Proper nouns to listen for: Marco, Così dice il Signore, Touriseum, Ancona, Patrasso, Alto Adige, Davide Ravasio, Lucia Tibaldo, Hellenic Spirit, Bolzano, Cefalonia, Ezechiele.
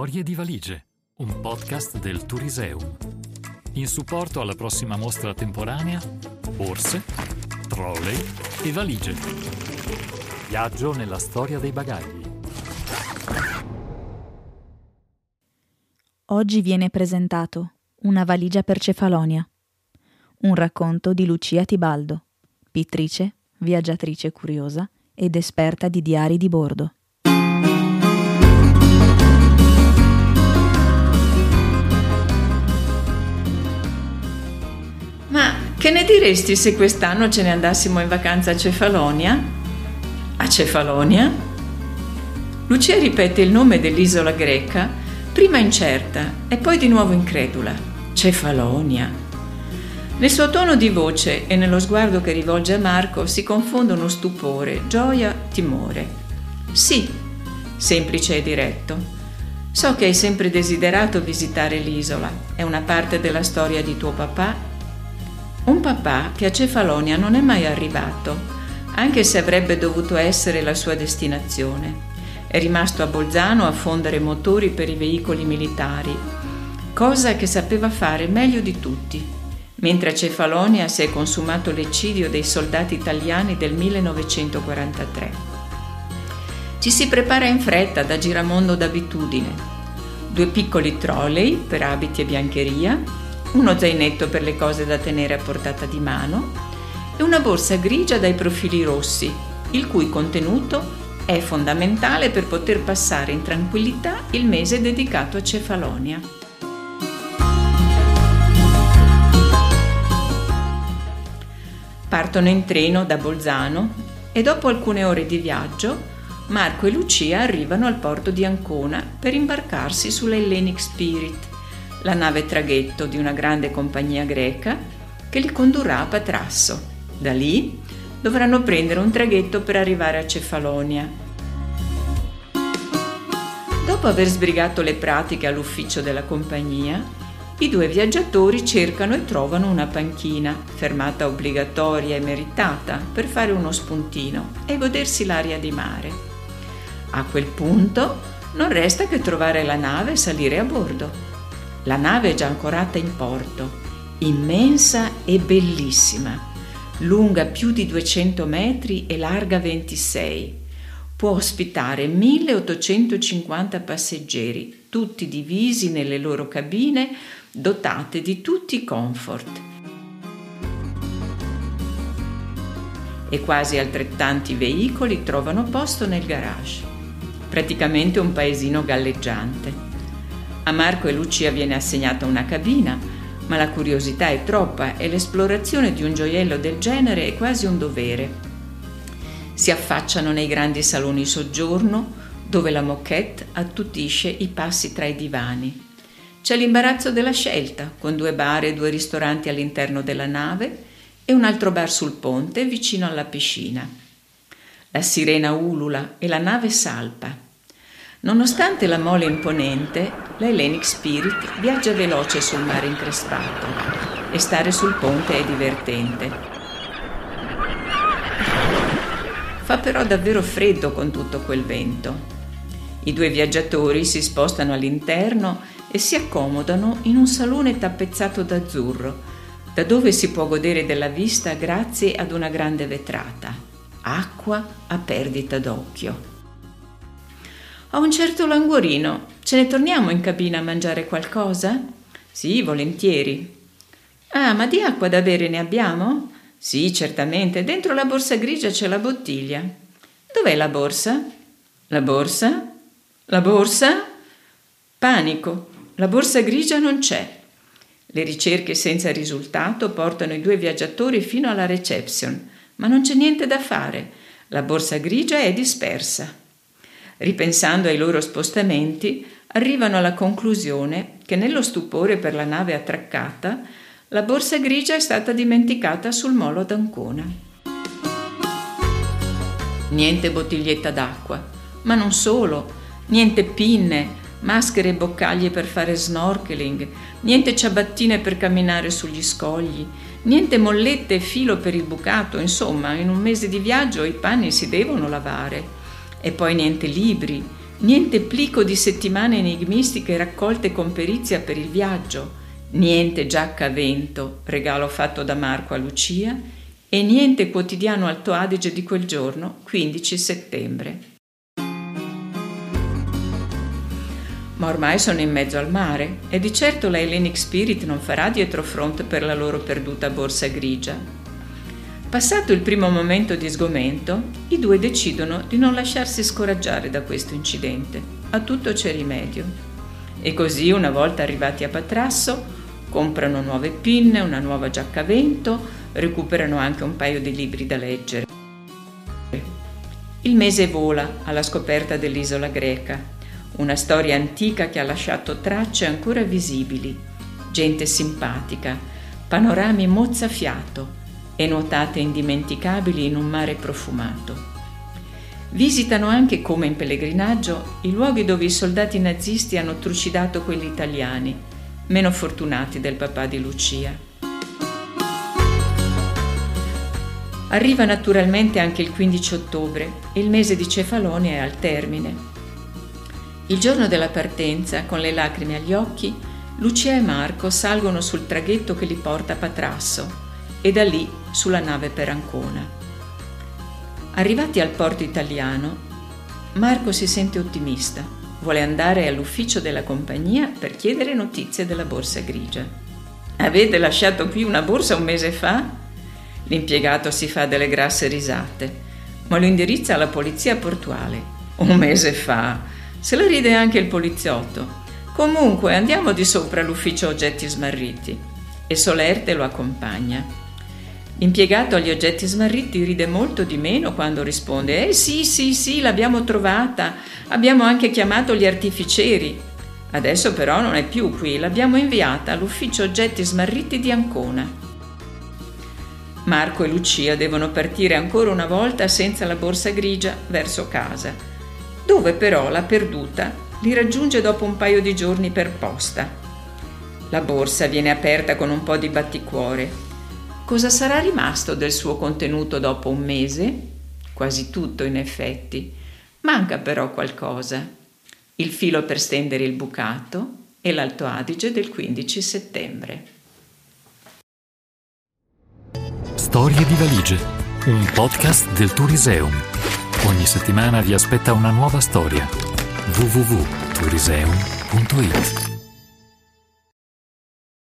Storie di valigie, un podcast del Touriseum. In supporto alla prossima mostra temporanea, borse, trolley e valigie. Viaggio nella storia dei bagagli. Oggi viene presentato Una valigia per Cefalonia, un racconto di Lucia Tibaldo, pittrice, viaggiatrice curiosa ed esperta di diari di bordo. Ma che ne diresti se quest'anno ce ne andassimo in vacanza a Cefalonia? A Cefalonia? Lucia ripete il nome dell'isola greca, prima incerta e poi di nuovo incredula. Cefalonia. Nel suo tono di voce e nello sguardo che rivolge a Marco si confondono stupore, gioia, timore. Sì, semplice e diretto. So che hai sempre desiderato visitare l'isola, è una parte della storia di tuo papà. Un papà che a Cefalonia non è mai arrivato, anche se avrebbe dovuto essere la sua destinazione. È rimasto a Bolzano a fondere motori per i veicoli militari, cosa che sapeva fare meglio di tutti. Mentre a Cefalonia si è consumato l'eccidio dei soldati italiani del 1943. Ci si prepara in fretta da giramondo d'abitudine. 2 piccoli trolley per abiti e biancheria, uno zainetto per le cose da tenere a portata di mano e una borsa grigia dai profili rossi, il cui contenuto è fondamentale per poter passare in tranquillità il mese dedicato a Cefalonia. Partono in treno da Bolzano e dopo alcune ore di viaggio Marco e Lucia arrivano al porto di Ancona per imbarcarsi sulla Hellenic Spirit, la nave traghetto di una grande compagnia greca che li condurrà a Patrasso. Da lì dovranno prendere un traghetto per arrivare a Cefalonia. Dopo aver sbrigato le pratiche all'ufficio della compagnia, i 2 viaggiatori cercano e trovano una panchina, fermata obbligatoria e meritata, per fare uno spuntino e godersi l'aria di mare. A quel punto non resta che trovare la nave e salire a bordo. La nave è già ancorata in porto, immensa e bellissima, lunga più di 200 metri e larga 26. Può ospitare 1850 passeggeri, tutti divisi nelle loro cabine, dotate di tutti i comfort e quasi altrettanti veicoli trovano posto nel garage. Praticamente un paesino galleggiante. A Marco e Lucia viene assegnata una cabina, ma la curiosità è troppa e l'esplorazione di un gioiello del genere è quasi un dovere. Si affacciano nei grandi saloni soggiorno, dove la moquette attutisce i passi tra i divani. C'è l'imbarazzo della scelta, con 2 bar e 2 ristoranti all'interno della nave e un altro bar sul ponte vicino alla piscina. La sirena ulula e la nave salpa. Nonostante la mole imponente, la Hellenic Spirit viaggia veloce sul mare increspato e stare sul ponte è divertente. Fa però davvero freddo con tutto quel vento. I 2 viaggiatori si spostano all'interno e si accomodano in un salone tappezzato d'azzurro, da dove si può godere della vista grazie ad una grande vetrata, acqua a perdita d'occhio. Ho un certo languorino, ce ne torniamo in cabina a mangiare qualcosa? Sì, volentieri. Ah, ma di acqua da bere ne abbiamo? Sì, certamente, dentro la borsa grigia c'è la bottiglia. Dov'è la borsa? La borsa? La borsa? Panico! La borsa grigia non c'è. Le ricerche senza risultato portano i 2 viaggiatori fino alla reception, ma non c'è niente da fare. La borsa grigia è dispersa. Ripensando ai loro spostamenti, arrivano alla conclusione che nello stupore per la nave attraccata, la borsa grigia è stata dimenticata sul molo ad Ancona. Niente bottiglietta d'acqua, ma non solo, niente pinne, maschere e boccaglie per fare snorkeling, niente ciabattine per camminare sugli scogli, niente mollette e filo per il bucato, insomma, in un mese di viaggio i panni si devono lavare. E poi niente libri, niente plico di settimane enigmistiche raccolte con perizia per il viaggio, niente giacca a vento, regalo fatto da Marco a Lucia, e niente quotidiano Alto Adige di quel giorno, 15 settembre. Ma ormai sono in mezzo al mare e di certo la Hellenic Spirit non farà dietrofront per la loro perduta borsa grigia. Passato il primo momento di sgomento, i due decidono di non lasciarsi scoraggiare da questo incidente. A tutto c'è rimedio. E così, una volta arrivati a Patrasso, comprano nuove pinne, una nuova giacca a vento, recuperano anche un paio di libri da leggere. Il mese vola alla scoperta dell'isola greca. Una storia antica che ha lasciato tracce ancora visibili, gente simpatica, panorami mozzafiato e nuotate indimenticabili in un mare profumato. Visitano anche, come in pellegrinaggio, i luoghi dove i soldati nazisti hanno trucidato quelli italiani, meno fortunati del papà di Lucia. Arriva naturalmente anche il 15 ottobre e il mese di Cefalonia è al termine. Il giorno della partenza, con le lacrime agli occhi, Lucia e Marco salgono sul traghetto che li porta a Patrasso e da lì sulla nave per Ancona. Arrivati al porto italiano, Marco si sente ottimista, vuole andare all'ufficio della compagnia per chiedere notizie della borsa grigia. «Avete lasciato qui una borsa un mese fa?» L'impiegato si fa delle grasse risate, ma lo indirizza alla polizia portuale. «Un mese fa?» Se la ride anche il poliziotto. Comunque andiamo di sopra all'ufficio oggetti smarriti e Solerte lo accompagna. L'impiegato agli oggetti smarriti ride molto di meno quando risponde sì, l'abbiamo trovata, abbiamo anche chiamato gli artificieri. Adesso però non è più qui, l'abbiamo inviata all'ufficio oggetti smarriti di Ancona. Marco e Lucia devono partire ancora una volta senza la borsa grigia verso casa, dove però la perduta li raggiunge dopo un paio di giorni per posta. La borsa viene aperta con un po' di batticuore. Cosa sarà rimasto del suo contenuto dopo un mese? Quasi tutto, in effetti. Manca però qualcosa. Il filo per stendere il bucato e l'Alto Adige del 15 settembre. Storie di valigie, un podcast del Touriseum. Ogni settimana vi aspetta una nuova storia. www.touriseum.it